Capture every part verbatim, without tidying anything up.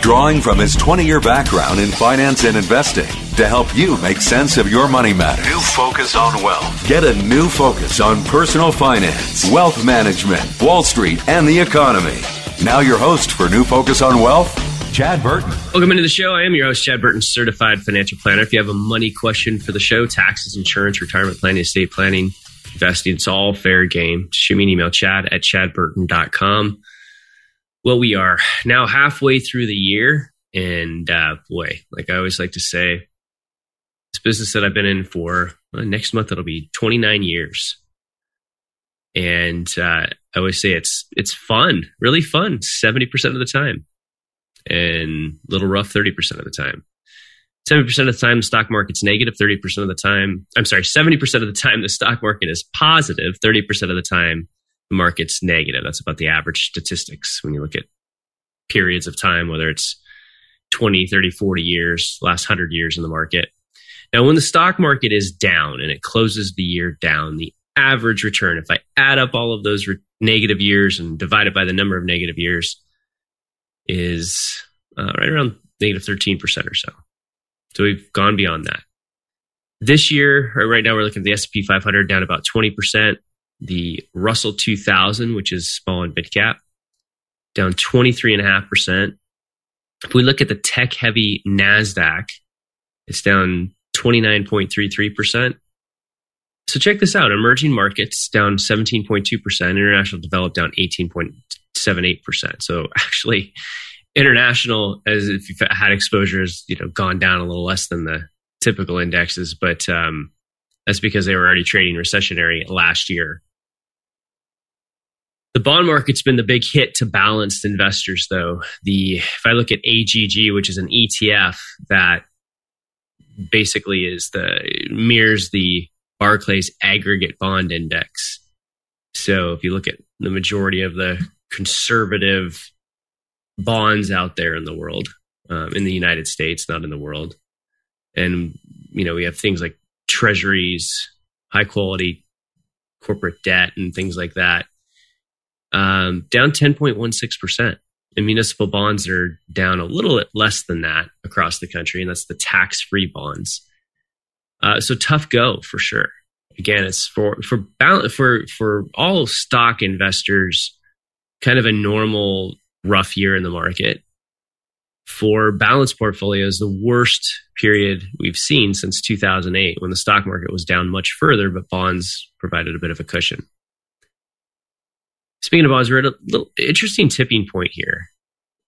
drawing from his twenty-year background in finance and investing to help you make sense of your money matters. New Focus on Wealth. Get a new focus on personal finance, wealth management, Wall Street, and the economy. Now your host for New Focus on Wealth, Chad Burton. Welcome into the show. I am your host, Chad Burton, certified financial planner. If you have a money question for the show, taxes, insurance, retirement planning, estate planning, investing, it's all fair game. Shoot me an email, chad at chad burton dot com. Well, we are now halfway through the year. And uh, boy, like I always like to say, this business that I've been in for, well, next month, it'll be twenty-nine years. And uh, I always say it's it's fun, really fun, seventy percent of the time. And a little rough thirty percent of the time. seventy percent of the time, the stock market's negative. thirty percent of the time, I'm sorry, seventy percent of the time, the stock market is positive. thirty percent of the time, the market's negative. That's about the average statistics when you look at periods of time, whether it's twenty, thirty, forty years, last one hundred years in the market. Now, when the stock market is down and it closes the year down, the average return, if I add up all of those re- negative years and divide it by the number of negative years, is uh, right around negative thirteen percent or so. So we've gone beyond that. This year, or right now, we're looking at the S and P five hundred down about twenty percent. The Russell two thousand, which is small and mid cap, down twenty-three point five percent. If we look at the tech-heavy NASDAQ, it's down twenty-nine point three three percent. So check this out. Emerging markets down seventeen point two percent. International developed down eighteen point seven eight percent. So actually, international, as if you've had exposure, has you know, gone down a little less than the typical indexes. But um, that's because they were already trading recessionary last year. The bond market's been the big hit to balanced investors, though. The if I look at A G G, which is an E T F that basically is the mirrors the Barclays Aggregate Bond Index. So if you look at the majority of the conservative bonds out there in the world, um, in the United States, not in the world, and you know we have things like treasuries, high quality corporate debt, and things like that, um, down ten point one six percent. And municipal bonds are down a little less than that across the country, and that's the tax-free bonds. Uh, so tough go for sure. Again, it's for for balance, for for all stock investors, kind of a normal rough year in the market. For balanced portfolios, the worst period we've seen since two thousand eight, when the stock market was down much further, but bonds provided a bit of a cushion. Speaking of bonds, we're at a little interesting tipping point here.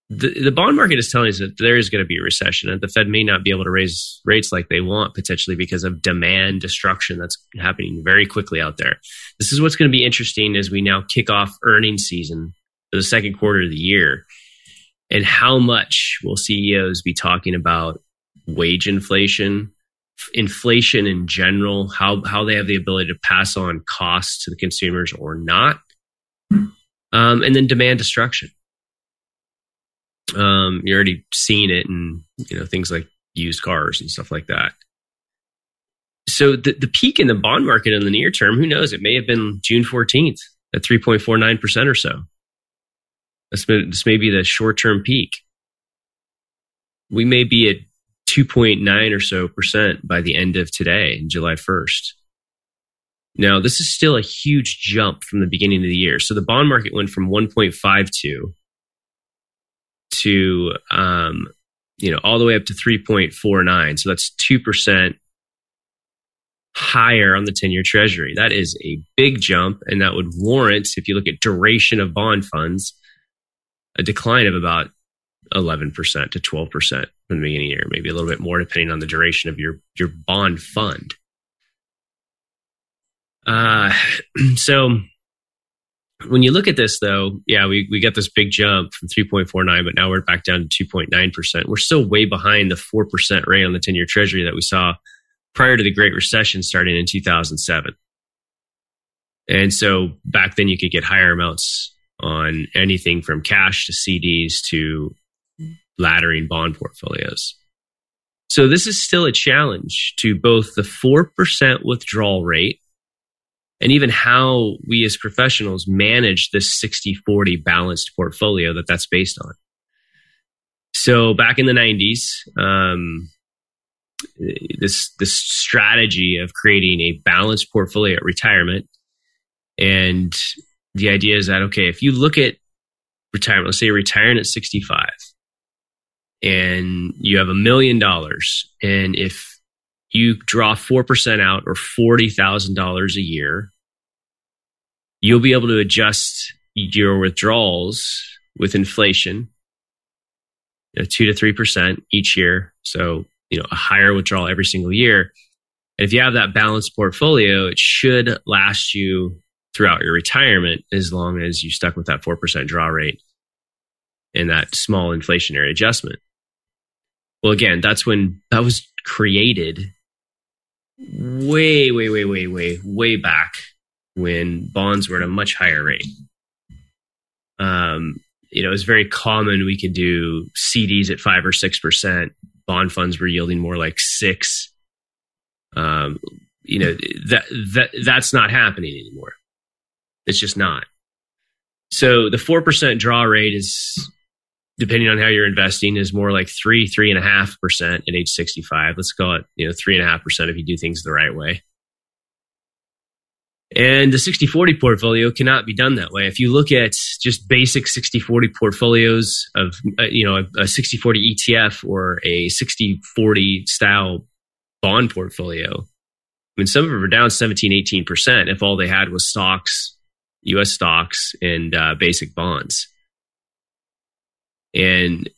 The, the bond market is telling us that there is going to be a recession, and the Fed may not be able to raise rates like they want, potentially because of demand destruction that's happening very quickly out there. This is what's going to be interesting as we now kick off earnings season for the second quarter of the year, and how much will C E Os be talking about wage inflation, inflation in general, how how they have the ability to pass on costs to the consumers or not. Um, and then demand destruction. Um, you're already seeing it in you know things like used cars and stuff like that. So the, the peak in the bond market in the near term, who knows? It may have been June fourteenth at three point four nine percent or so. This may, this may be the short-term peak. We may be at two point nine or so percent by the end of today, July first. Now, this is still a huge jump from the beginning of the year. So the bond market went from one point five two to um, you know, all the way up to three point four nine. So that's two percent higher on the ten-year treasury. That is a big jump. And that would warrant, if you look at duration of bond funds, a decline of about eleven percent to twelve percent from the beginning of the year, maybe a little bit more depending on the duration of your, your bond fund. Uh, so when you look at this though, yeah, we, we got this big jump from three point four nine, but now we're back down to two point nine percent. We're still way behind the four percent rate on the ten-year treasury that we saw prior to the Great Recession starting in two thousand seven. And so back then you could get higher amounts on anything from cash to C Ds to laddering bond portfolios. So this is still a challenge to both the four percent withdrawal rate and even how we as professionals manage this sixty forty balanced portfolio that that's based on. So back in the nineties, um, this this strategy of creating a balanced portfolio at retirement, and the idea is that, okay, if you look at retirement, let's say you're retiring at sixty-five and you have a million dollars, and if you draw four percent out or forty thousand dollars a year, you'll be able to adjust your withdrawals with inflation, you know, two to three percent each year. So, you know, a higher withdrawal every single year. And if you have that balanced portfolio, it should last you throughout your retirement as long as you stuck with that four percent draw rate and that small inflationary adjustment. Well, again, that's when that was created way, way, way, way, way, way back when bonds were at a much higher rate. Um, you know, it's very common. We could do C Ds at five or six percent. Bond funds were yielding more like six. Um, you know, that, that that's not happening anymore. It's just not. So the four percent draw rate is, depending on how you're investing, is more like three, three and a half percent at age sixty-five. Let's call it, you know, three and a half percent if you do things the right way. And the sixty forty portfolio cannot be done that way. If you look at just basic sixty forty portfolios of, uh, you know, a sixty forty E T F or a sixty forty style bond portfolio, I mean, some of them are down seventeen, eighteen percent if all they had was stocks, U S stocks, and uh, basic bonds. And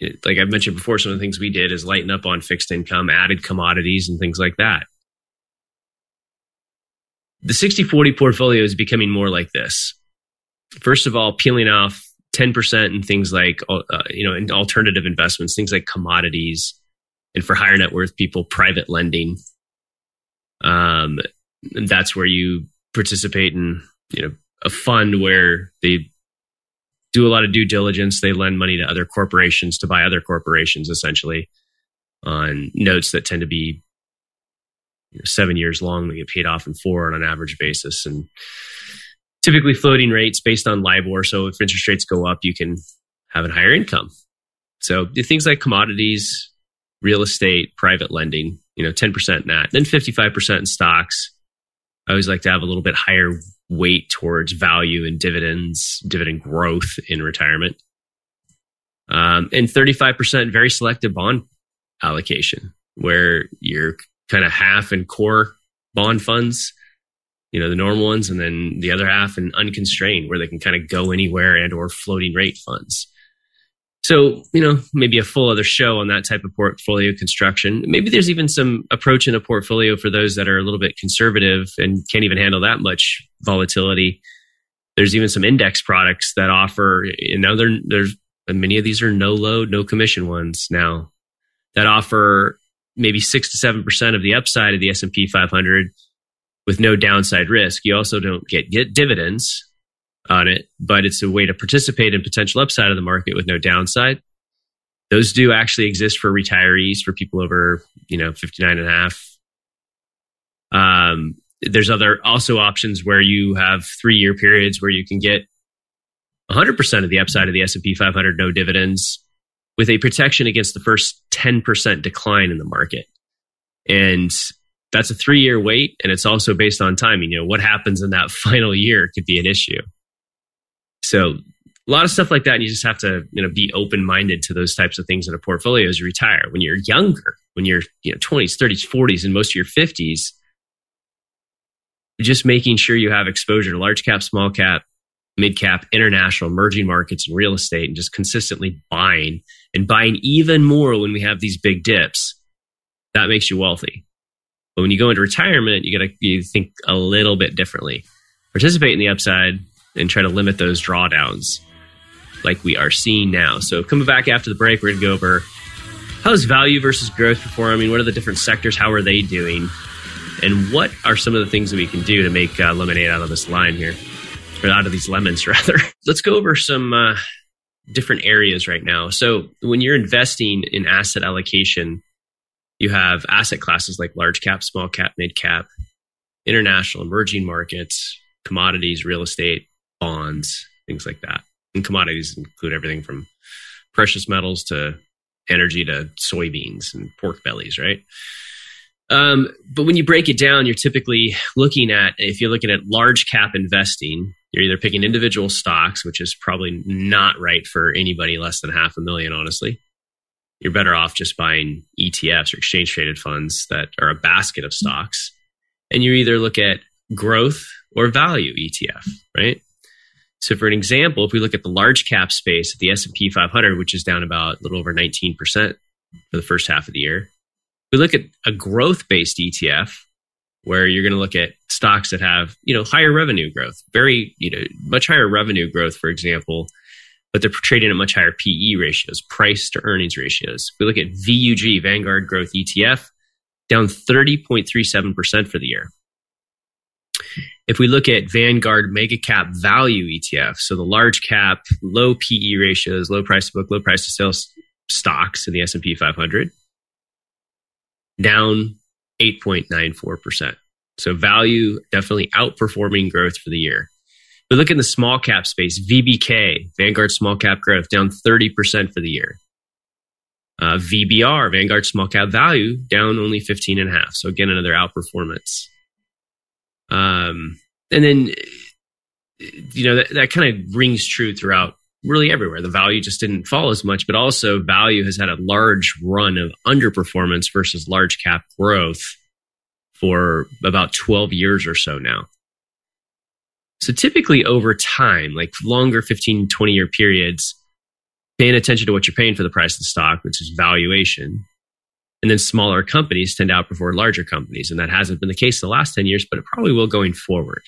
like I've mentioned before, some of the things we did is lighten up on fixed income, added commodities and things like that. The sixty forty portfolio is becoming more like this. First of all, peeling off ten percent in things like, uh, you know, in alternative investments, things like commodities, and for higher net worth people, private lending. Um, that's where you participate in, you know, a fund where they do a lot of due diligence. They lend money to other corporations to buy other corporations, essentially, on notes that tend to be, you know, seven years long. They get paid off in four on an average basis, and typically floating rates based on LIBOR. So if interest rates go up, you can have a higher income. So things like commodities, real estate, private lending, you know, ten percent in that. Then fifty-five percent in stocks. I always like to have a little bit higher weight towards value and dividends, dividend growth in retirement. Um, and thirty-five percent very selective bond allocation, where you're kind of half in core bond funds, you know, the normal ones, and then the other half in unconstrained, where they can kind of go anywhere, and or floating rate funds. So, you know, maybe a full other show on that type of portfolio construction. Maybe there's even some approach in a portfolio for those that are a little bit conservative and can't even handle that much volatility. There's even some index products that offer, you know, there, there's many of these are no load, no commission ones now that offer maybe six to seven percent of the upside of the S and P five hundred with no downside risk. You also don't get, get dividends on it, but it's a way to participate in potential upside of the market with no downside. Those do actually exist for retirees, for people over, you know, fifty-nine and a half. Um, there's other also options where you have three-year periods where you can get one hundred percent of the upside of the S and P five hundred, no dividends, with a protection against the first ten percent decline in the market. And that's a three-year wait, and it's also based on timing. You know, what happens in that final year could be an issue. So a lot of stuff like that. And you just have to, you know, be open-minded to those types of things in a portfolio as you retire. When you're younger, when you're, you know, twenties, thirties, forties, and most of your fifties, just making sure you have exposure to large cap, small cap, mid cap, international, emerging markets, and real estate, and just consistently buying and buying even more when we have these big dips. That makes you wealthy. But when you go into retirement, you gotta you think a little bit differently. Participate in the upside and try to limit those drawdowns like we are seeing now. So coming back after the break, we're going to go over how is value versus growth performing? What are the different sectors? How are they doing? And what are some of the things that we can do to make uh, lemonade out of this line here? Or out of these lemons, rather. Let's go over some uh, different areas right now. So when you're investing in asset allocation, you have asset classes like large cap, small cap, mid cap, international, emerging markets, commodities, real estate, bonds, things like that. And commodities include everything from precious metals to energy to soybeans and pork bellies, right? Um, but when you break it down, you're typically looking at, if you're looking at large cap investing, you're either picking individual stocks, which is probably not right for anybody less than half a million, honestly. You're better off just buying E T Fs or exchange traded funds that are a basket of stocks. And you either look at growth or value E T F, right? So for an example, if we look at the large cap space at the S and P five hundred, which is down about a little over nineteen percent for the first half of the year, we look at a growth-based E T F where you're going to look at stocks that have, you know, higher revenue growth, very, you know, much higher revenue growth, for example, but they're trading at much higher P E ratios, price to earnings ratios. We look at V U G, Vanguard Growth E T F, down thirty point three seven percent for the year. If we look at Vanguard Mega Cap Value E T F, so the large cap, low P E ratios, low price to book, low price to sales stocks in the S and P five hundred, down eight point nine four percent. So value definitely outperforming growth for the year. But look in the small cap space, V B K, Vanguard Small Cap Growth, down thirty percent for the year. Uh, V B R, Vanguard Small Cap Value, down only fifteen and a half. So again, another outperformance. Um, and then, you know, that, that kind of rings true throughout really everywhere. The value just didn't fall as much, but also value has had a large run of underperformance versus large cap growth for about twelve years or so now. So typically over time, like longer fifteen, twenty year periods, paying attention to what you're paying for the price of the stock, which is valuation. And then smaller companies tend to outperform larger companies. And that hasn't been the case the last ten years, but it probably will going forward.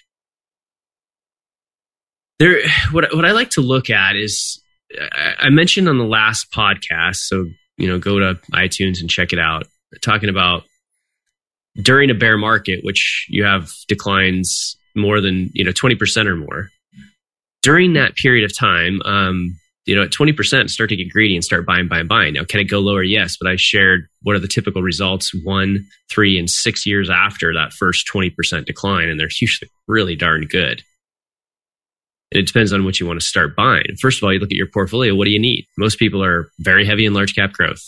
There, what, what I like to look at is, I mentioned on the last podcast, so you know, go to iTunes and check it out, talking about during a bear market, which you have declines more than, you know, twenty percent or more. During that period of time, um, you know, at twenty percent, start to get greedy and start buying, buying, buying. Now, can it go lower? Yes, but I shared what are the typical results one, three, and six years after that first twenty percent decline, and they're usually really darn good. And it depends on what you want to start buying. First of all, you look at your portfolio. What do you need? Most people are very heavy in large cap growth,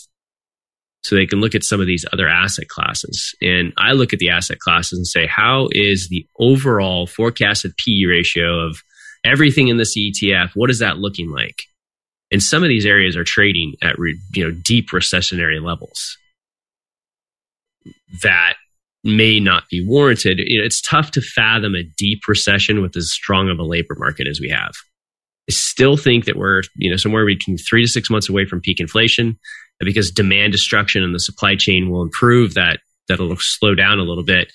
so they can look at some of these other asset classes. And I look at the asset classes and say, how is the overall forecasted P E ratio of everything in this E T F? What is that looking like? And some of these areas are trading at, you know, deep recessionary levels that may not be warranted. You know, it's tough to fathom a deep recession with as strong of a labor market as we have. I still think that we're, you know, somewhere between three to six months away from peak inflation, because demand destruction and the supply chain will improve that. That'll slow down a little bit.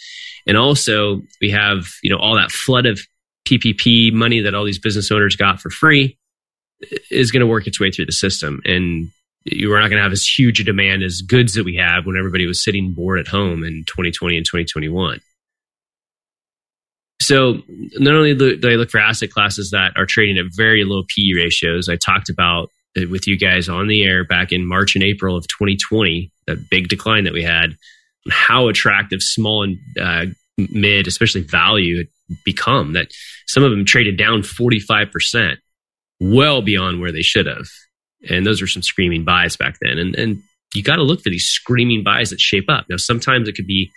And also we have, you know, all that flood of P P P money that all these business owners got for free is going to work its way through the system. And you're not going to have as huge a demand as goods that we have when everybody was sitting bored at home in twenty twenty and twenty twenty-one. So not only do I look for asset classes that are trading at very low P E ratios, I talked about with you guys on the air back in March and April of twenty twenty, that big decline that we had, and how attractive small and uh, mid, especially value, had become, that some of them traded down forty-five percent. Well beyond where they should have. And those are some screaming buys back then. And and you got to look for these screaming buys that shape up. Now, sometimes it could be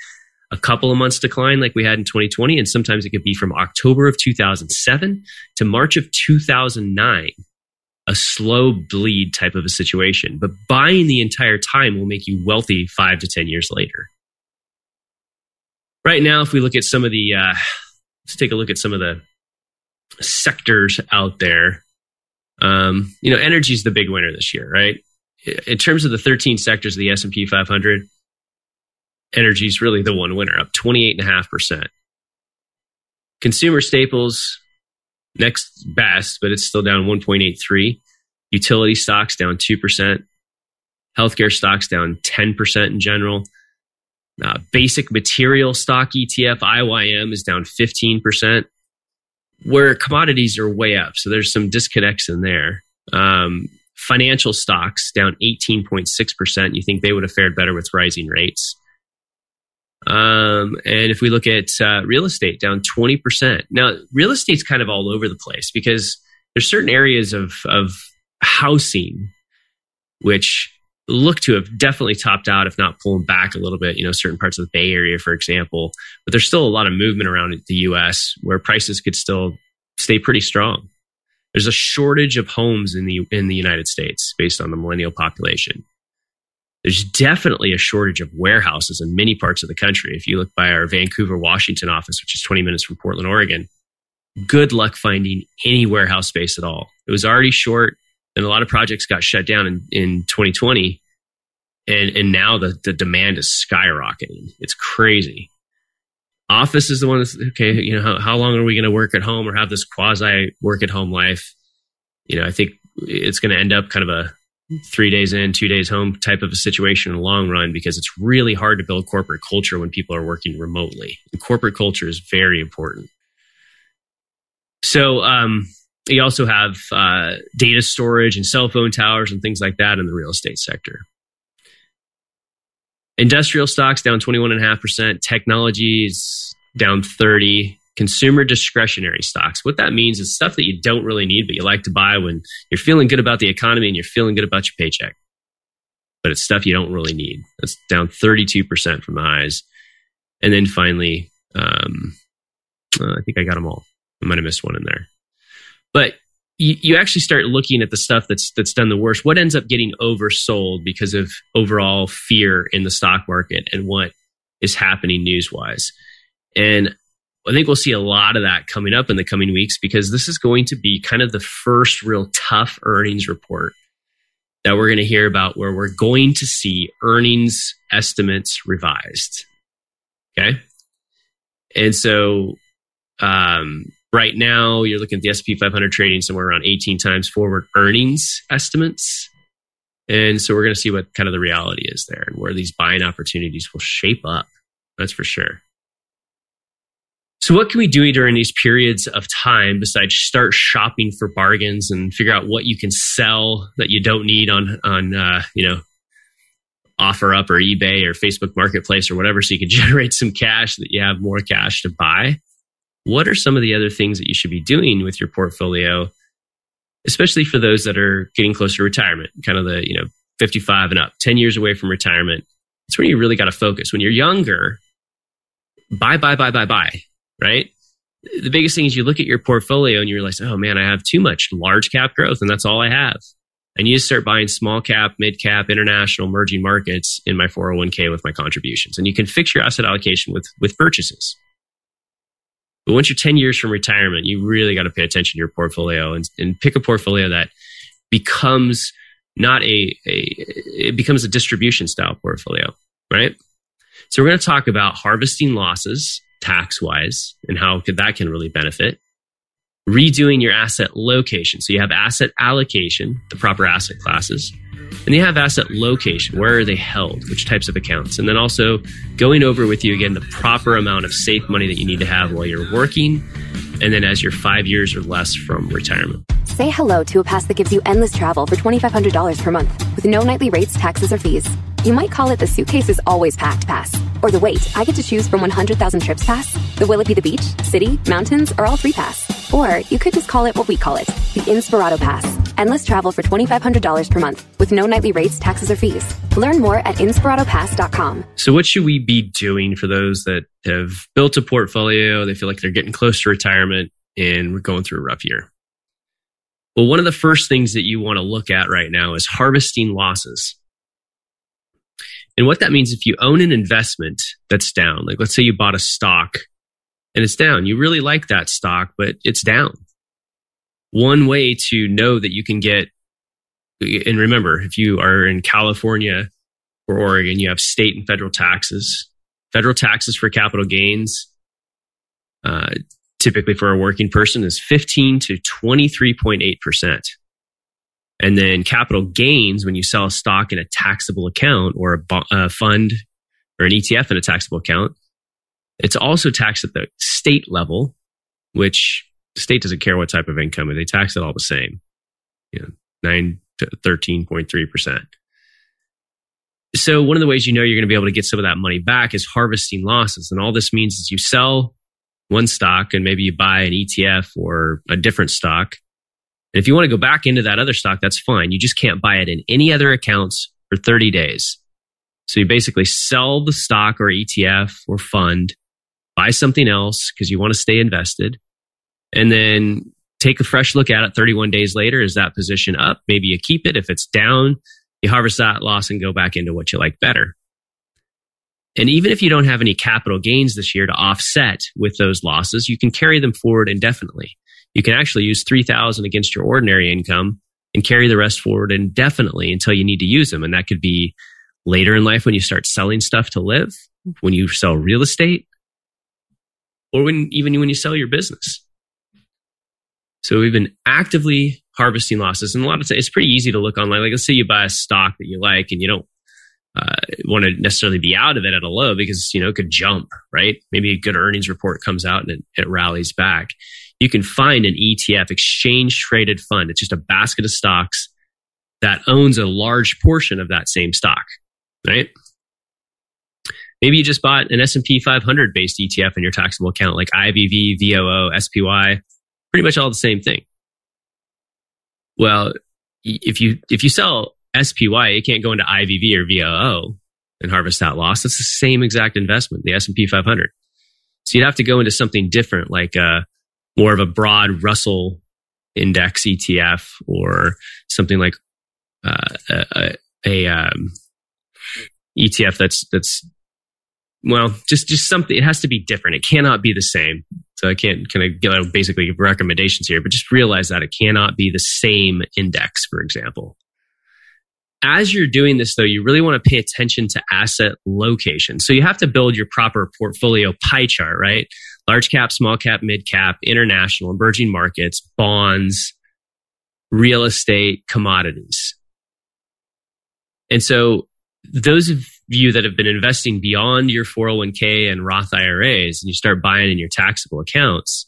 a couple of months decline like we had in twenty twenty. And sometimes it could be from October of two thousand seven to March of two thousand nine a slow bleed type of a situation. But buying the entire time will make you wealthy five to ten years later. Right now, if we look at some of the, uh, let's take a look at some of the sectors out there. Um, you know, energy is the big winner this year, right? In terms of the thirteen sectors of the S and P five hundred, energy is really the one winner, up twenty-eight point five percent. Consumer staples, next best, but it's still down one point eight three. Utility stocks down two percent. Healthcare stocks down ten percent in general. Uh, basic material stock E T F, I Y M, is down fifteen percent, where commodities are way up. So there's some disconnects in there. Um, financial stocks down eighteen point six percent. You think they would have fared better with rising rates. Um, and if we look at uh, real estate, down twenty percent. Now, real estate's kind of all over the place because there's certain areas of, of housing which look to have definitely topped out, if not pulling back a little bit, you know, certain parts of the Bay Area, for example. But there's still a lot of movement around the U S where prices could still stay pretty strong. There's a shortage of homes in the in the United States based on the millennial population. There's definitely a shortage of warehouses in many parts of the country. If you look by our Vancouver, Washington office, which is twenty minutes from Portland, Oregon, good luck finding any warehouse space at all. It was already short. And a lot of projects got shut down in, in twenty twenty. And, and now the, the demand is skyrocketing. It's crazy. Office is the one that's, okay, you know, how, how long are we going to work at home or have this quasi work at home life? You know, I think it's going to end up kind of a three days in, two days home type of a situation in the long run, because it's really hard to build corporate culture when people are working remotely. And corporate culture is very important. So, um, you also have uh, data storage and cell phone towers and things like that in the real estate sector. Industrial stocks down twenty-one point five percent. Technology is down thirty percent. Consumer discretionary stocks. What that means is stuff that you don't really need, but you like to buy when you're feeling good about the economy and you're feeling good about your paycheck. But it's stuff you don't really need. That's down thirty-two percent from the highs. And then finally, um, uh, I think I got them all. I might have missed one in there. But you, you actually start looking at the stuff that's that's done the worst. What ends up getting oversold because of overall fear in the stock market and what is happening news-wise? And I think we'll see a lot of that coming up in the coming weeks, because this is going to be kind of the first real tough earnings report that we're going to hear about, where we're going to see earnings estimates revised. Okay? And so... Um, Right now, you're looking at the S and P five hundred trading somewhere around eighteen times forward earnings estimates. And so we're going to see what kind of the reality is there and where these buying opportunities will shape up. That's for sure. So what can we do during these periods of time besides start shopping for bargains and figure out what you can sell that you don't need on, on uh, you know, OfferUp or eBay or Facebook Marketplace or whatever, so you can generate some cash that you have more cash to buy? What are some of the other things that you should be doing with your portfolio, especially for those that are getting closer to retirement, kind of the, you know, fifty-five and up, ten years away from retirement? That's when you really got to focus. When you're younger, buy, buy, buy, buy, buy, right? The biggest thing is you look at your portfolio and you realize, oh man, I have too much large cap growth and that's all I have. I need to start buying small cap, mid cap, international, emerging markets in my four oh one k with my contributions. And you can fix your asset allocation with, with purchases. But once you're ten years from retirement, you really got to pay attention to your portfolio and, and pick a portfolio that becomes not a, a, it becomes a distribution style portfolio, right? So we're going to talk about harvesting losses tax-wise and how could, that can really benefit. Redoing your asset location. So you have asset allocation, the proper asset classes, and you have asset location. Where are they held? Which types of accounts? And then also going over with you again the proper amount of safe money that you need to have while you're working, and then as you're five years or less from retirement. Say hello to a pass that gives you endless travel for twenty-five hundred dollars per month with no nightly rates, taxes, or fees. You might call it the suitcase is always packed pass, or the wait, I get to choose from one hundred thousand trips pass, the will it be the beach, city, mountains, or all three pass. Or you could just call it what we call it, the Inspirato pass. Endless travel for twenty-five hundred dollars per month with no nightly rates, taxes, or fees. Learn more at inspirato pass dot com. So what should we be doing for those that have built a portfolio, they feel like they're getting close to retirement and we're going through a rough year? Well, one of the first things that you want to look at right now is harvesting losses. And what that means, if you own an investment that's down, like let's say you bought a stock and it's down, you really like that stock, but it's down. One way to know that you can get, and remember, if you are in California or Oregon, you have state and federal taxes. Federal taxes for capital gains, uh, typically for a working person, is fifteen to twenty-three point eight percent. And then capital gains, when you sell a stock in a taxable account or a, bond, a fund or an E T F in a taxable account, it's also taxed at the state level, which the state doesn't care what type of income, and they tax it all the same, you know, nine to thirteen point three percent. So one of the ways you know you're going to be able to get some of that money back is harvesting losses. And all this means is you sell one stock and maybe you buy an E T F or a different stock. And if you want to go back into that other stock, that's fine. You just can't buy it in any other accounts for thirty days. So you basically sell the stock or E T F or fund, buy something else because you want to stay invested, and then take a fresh look at it thirty-one days later. Is that position up? Maybe you keep it. If it's down, you harvest that loss and go back into what you like better. And even if you don't have any capital gains this year to offset with those losses, you can carry them forward indefinitely. You can actually use three thousand dollars against your ordinary income and carry the rest forward indefinitely until you need to use them. And that could be later in life when you start selling stuff to live, when you sell real estate, or when even when you sell your business. So we've been actively harvesting losses. And a lot of times it's pretty easy to look online. Like, let's say you buy a stock that you like and you don't uh, want to necessarily be out of it at a low because, you know, it could jump, right? Maybe a good earnings report comes out and it, it rallies back. You can find an E T F, exchange traded fund. It's just a basket of stocks that owns a large portion of that same stock, right? Maybe you just bought an S and P five hundred based E T F in your taxable account, like I V V, V O O, S P Y, pretty much all the same thing. Well, if you if you sell S P Y, it can't go into I V V or V O O and harvest that loss. That's the same exact investment, the S and P five hundred. So you'd have to go into something different, like a more of a broad Russell index E T F or something like uh, a, a um, E T F that's, that's well, just, just something. It has to be different. It cannot be the same. So I can't kind of give basically give recommendations here, but just realize that it cannot be the same index, for example. As you're doing this, though, you really want to pay attention to asset location. So you have to build your proper portfolio pie chart, right? Large cap, small cap, mid cap, international, emerging markets, bonds, real estate, commodities. And so those of you that have been investing beyond your four oh one k and Roth I R As and you start buying in your taxable accounts,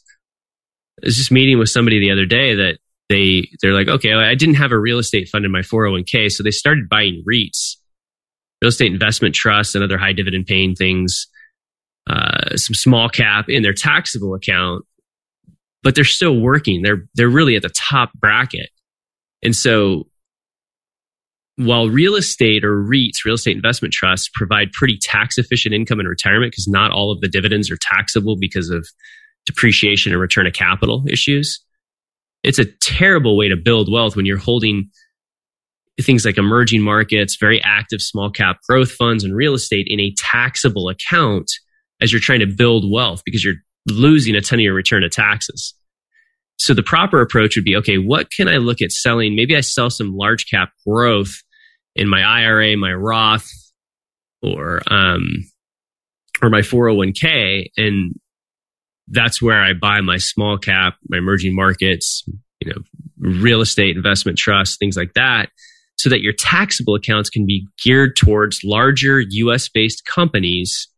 I was just meeting with somebody the other day that they, they're like, okay, I didn't have a real estate fund in my four oh one k. So they started buying REITs, real estate investment trusts, and other high dividend paying things. Uh, some small cap in their taxable account, but they're still working. They're they're really at the top bracket. And so while real estate or REITs, real estate investment trusts, provide pretty tax efficient income in retirement because not all of the dividends are taxable because of depreciation and return of capital issues, it's a terrible way to build wealth when you're holding things like emerging markets, very active small cap growth funds, and real estate in a taxable account as you're trying to build wealth, because you're losing a ton of your return to taxes. So the proper approach would be, okay, what can I look at selling? Maybe I sell some large cap growth in my I R A, my Roth, or um, or my four oh one k, and that's where I buy my small cap, my emerging markets, you know, real estate investment trusts, things like that, so that your taxable accounts can be geared towards larger U S-based companies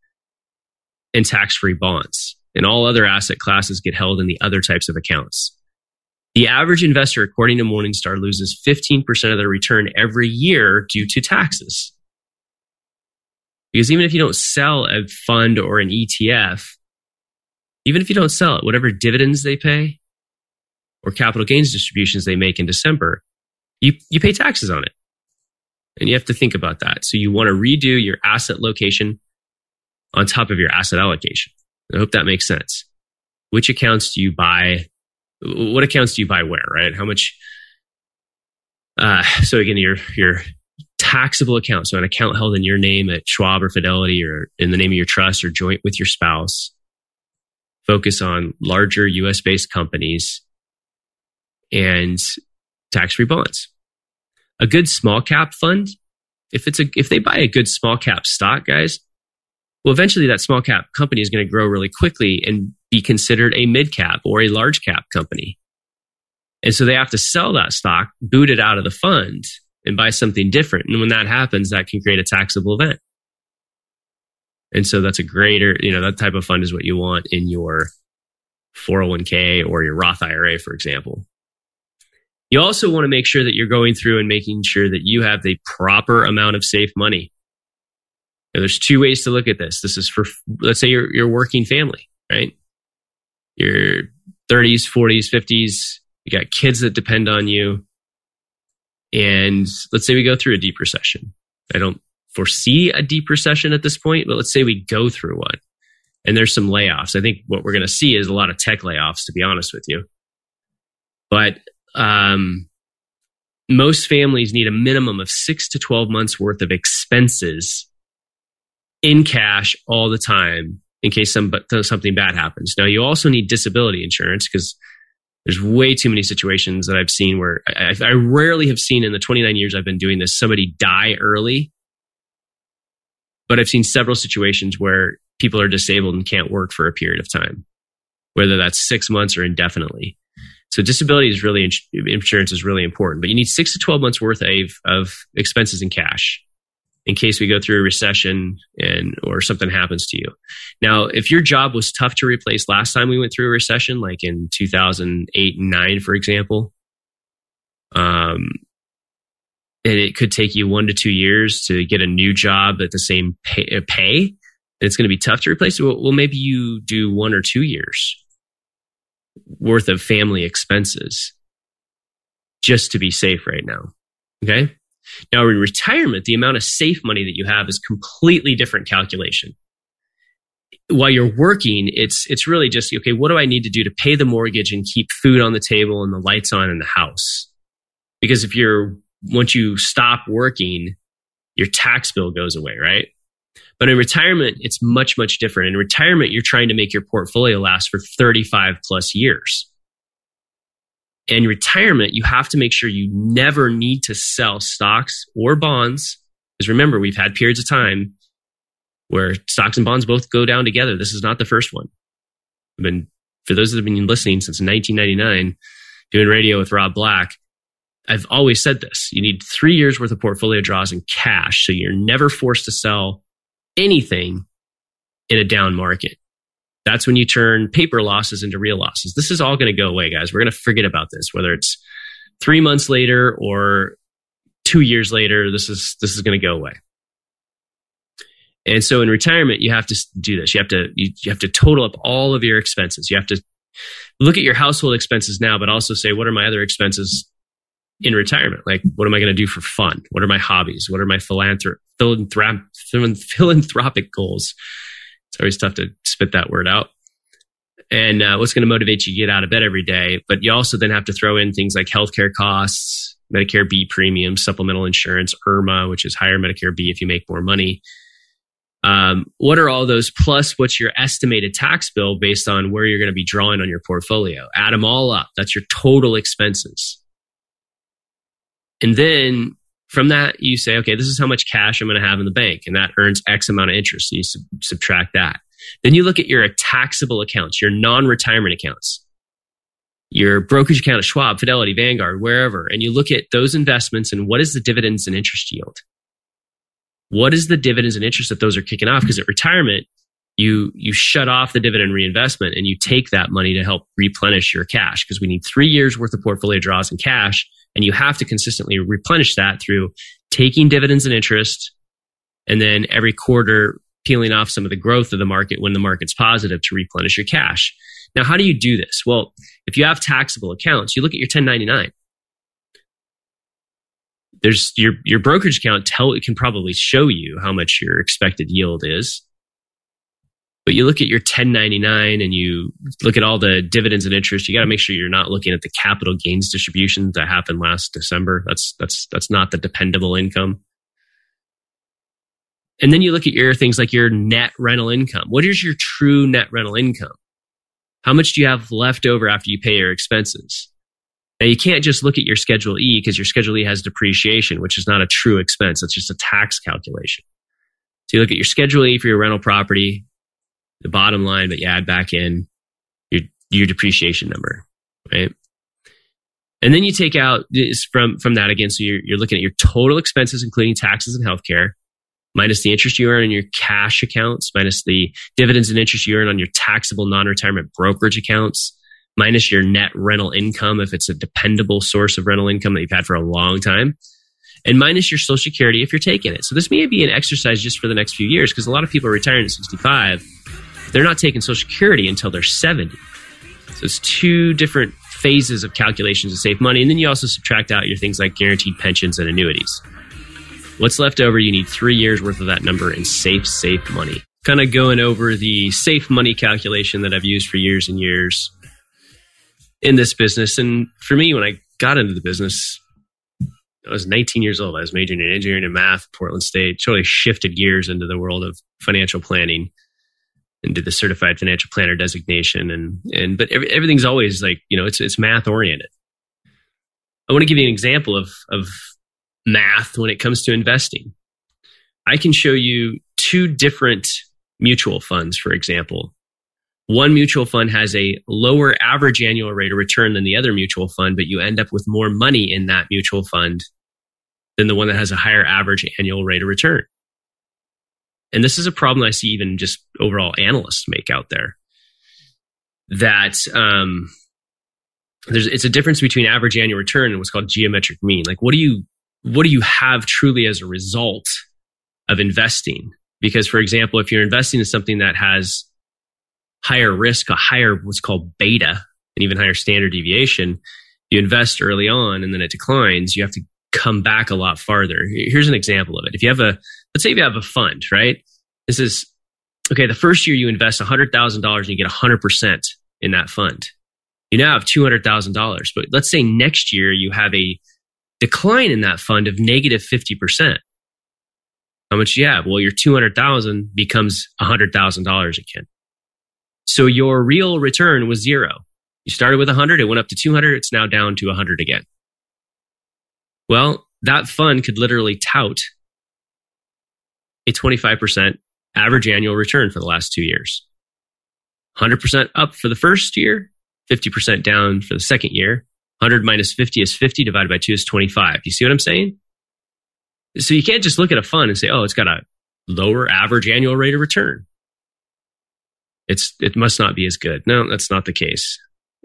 and tax-free bonds, and all other asset classes get held in the other types of accounts. The average investor, according to Morningstar, loses fifteen percent of their return every year due to taxes. Because even if you don't sell a fund or an E T F, even if you don't sell it, whatever dividends they pay or capital gains distributions they make in December, you, you pay taxes on it. And you have to think about that. So you want to redo your asset location on top of your asset allocation. I hope that makes sense. Which accounts do you buy? What accounts do you buy where, right? How much Uh, so again, your your taxable account, so an account held in your name at Schwab or Fidelity or in the name of your trust or joint with your spouse, focus on larger U S-based companies and tax-free bonds. A good small cap fund, if it's a if they buy a good small cap stock, guys, well, eventually that small cap company is going to grow really quickly and be considered a mid cap or a large cap company. And so they have to sell that stock, boot it out of the fund, and buy something different. And when that happens, that can create a taxable event. And so that's a greater, you know, that type of fund is what you want in your four oh one k or your Roth I R A, for example. You also want to make sure that you're going through and making sure that you have the proper amount of safe money. Now, there's two ways to look at this. This is for, let's say you're, you're working family, right? Your thirties, forties, fifties, you got kids that depend on you. And let's say we go through a deep recession. I don't foresee a deep recession at this point, but let's say we go through one and there's some layoffs. I think what we're going to see is a lot of tech layoffs, to be honest with you. But um, most families need a minimum of six to twelve months worth of expenses in cash all the time in case some, something bad happens. Now, you also need disability insurance because there's way too many situations that I've seen where I, I rarely have seen in the twenty-nine years I've been doing this, somebody die early. But I've seen several situations where people are disabled and can't work for a period of time, whether that's six months or indefinitely. So disability is really, insurance is really important, but you need six to twelve months worth of, of expenses in cash in case we go through a recession and or something happens to you. Now, if your job was tough to replace last time we went through a recession, like in two thousand eight and nine, for example, um, and it could take you one to two years to get a new job at the same pay, pay and it's going to be tough to replace. Well, well, maybe you do one or two years worth of family expenses just to be safe right now, okay? Now, in retirement, the amount of safe money that you have is completely different calculation. While you're working, it's it's really just, okay, what do I need to do to pay the mortgage and keep food on the table and the lights on in the house? Because if you're, once you stop working, your tax bill goes away, right? But in retirement, it's much, much different. In retirement, you're trying to make your portfolio last for thirty-five plus years. In retirement, you have to make sure you never need to sell stocks or bonds. Because remember, we've had periods of time where stocks and bonds both go down together. This is not the first one. I've been, for those that have been listening since nineteen ninety-nine, doing radio with Rob Black, I've always said this. You need three years worth of portfolio draws in cash. So you're never forced to sell anything in a down market. That's when you turn paper losses into real losses. This is all going to go away, guys. We're going to forget about this, whether it's three months later or two years later. This is this is going to go away. And so, in retirement, you have to do this. You have to you, you have to total up all of your expenses. You have to look at your household expenses now, but also say, what are my other expenses in retirement? Like, what am I going to do for fun? What are my hobbies? What are my philanthrop- philanthrop- philanthropic goals? It's always tough to spit that word out. And uh, what's going to motivate you to get out of bed every day? But you also then have to throw in things like healthcare costs, Medicare B premiums, supplemental insurance, IRMA, which is higher Medicare B if you make more money. Um, what are all those? Plus, what's your estimated tax bill based on where you're going to be drawing on your portfolio? Add them all up. That's your total expenses. And then from that, you say, okay, this is how much cash I'm going to have in the bank. And that earns X amount of interest. So you sub- subtract that. Then you look at your taxable accounts, your non-retirement accounts, your brokerage account at Schwab, Fidelity, Vanguard, wherever. And you look at those investments and what is the dividends and interest yield? What is the dividends and interest that those are kicking off? Because at retirement, you you shut off the dividend reinvestment and you take that money to help replenish your cash. Because we need three years worth of portfolio draws in cash. And you have to consistently replenish that through taking dividends and interest, and then every quarter peeling off some of the growth of the market when the market's positive to replenish your cash. Now, how do you do this? Well, if you have taxable accounts, you look at your ten ninety-nine. There's your your brokerage account tell it can probably show you how much your expected yield is, but you look at your ten ninety-nine and you look at all the dividends and interest, you got to make sure you're not looking at the capital gains distribution that happened last December. That's that's that's not the dependable income. And then you look at your things like your net rental income. What is your true net rental income? How much do you have left over after you pay your expenses? Now, you can't just look at your Schedule E because your Schedule E has depreciation, which is not a true expense. It's just a tax calculation. So you look at your Schedule E for your rental property, the bottom line that you add back in, your your depreciation number, right? And then you take out this from, from that again. So you're, you're looking at your total expenses, including taxes and healthcare, minus the interest you earn in your cash accounts, minus the dividends and interest you earn on your taxable non-retirement brokerage accounts, minus your net rental income, if it's a dependable source of rental income that you've had for a long time, and minus your Social Security if you're taking it. So this may be an exercise just for the next few years, because a lot of people are retiring at sixty-five. They're not taking Social Security until they're seventy. So it's two different phases of calculations to save money. And then you also subtract out your things like guaranteed pensions and annuities. What's left over, you need three years worth of that number in safe, safe money. Kind of going over the safe money calculation that I've used for years and years in this business. And for me, when I got into the business, I was nineteen years old. I was majoring in engineering and math, Portland State, totally shifted gears into the world of financial planning and did the certified financial planner designation. And, and, but every, everything's always like, you know, it's, it's math oriented. I want to give you an example of, of, math when it comes to investing. I can show you two different mutual funds, for example. One mutual fund has a lower average annual rate of return than the other mutual fund, but you end up with more money in that mutual fund than the one that has a higher average annual rate of return. And this is a problem I see even just overall analysts make out there. That, um, there's, it's a difference between average annual return and what's called geometric mean. Like, what do you What do you have truly as a result of investing? Because, for example, if you're investing in something that has higher risk, a higher what's called beta, and even higher standard deviation, you invest early on and then it declines, you have to come back a lot farther. Here's an example of it. If you have a, let's say you have a fund, right? This is, okay, the first year you invest one hundred thousand dollars and you get one hundred percent in that fund. You now have two hundred thousand dollars. But let's say next year you have a decline in that fund of negative fifty percent. How much do you have? Well, your two hundred thousand dollars becomes one hundred thousand dollars again. So your real return was zero. You started with one hundred, it went up to two hundred, it's now down to one hundred again. Well, that fund could literally tout a twenty-five percent average annual return for the last two years. one hundred percent up for the first year, fifty percent down for the second year. one hundred minus fifty is fifty, divided by two is twenty-five. You see what I'm saying? So you can't just look at a fund and say, oh, it's got a lower average annual rate of return. It's It must not be as good. No, that's not the case.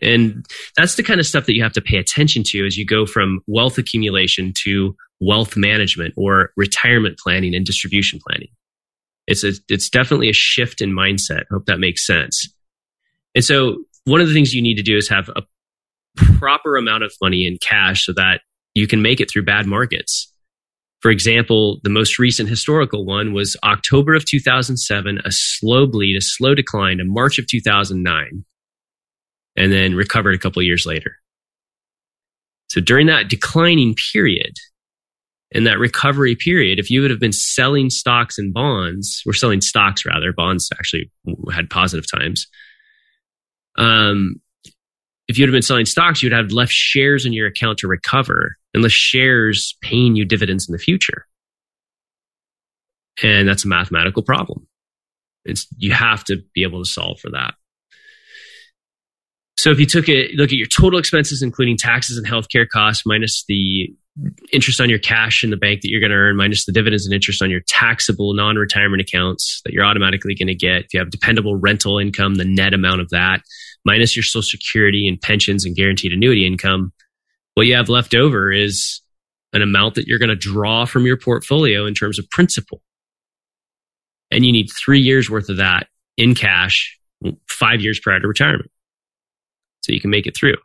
And that's the kind of stuff that you have to pay attention to as you go from wealth accumulation to wealth management or retirement planning and distribution planning. It's a, it's definitely a shift in mindset. I hope that makes sense. And so one of the things you need to do is have a proper amount of money in cash so that you can make it through bad markets. For example, the most recent historical one was October of two thousand seven, a slow bleed, a slow decline to March of two thousand nine, and then recovered a couple of years later. So during that declining period and that recovery period, if you would have been selling stocks and bonds, or selling stocks rather, bonds actually had positive times, um, if you'd have been selling stocks, you'd have left shares in your account to recover, unless shares paying you dividends in the future. And that's a mathematical problem. It's, you have to be able to solve for that. So if you took a look at your total expenses, including taxes and healthcare costs, minus the interest on your cash in the bank that you're going to earn, minus the dividends and interest on your taxable non-retirement accounts that you're automatically going to get. If you have dependable rental income, the net amount of that, minus your Social Security and pensions and guaranteed annuity income, what you have left over is an amount that you're going to draw from your portfolio in terms of principal. And you need three years worth of that in cash, five years prior to retirement. So you can make it through.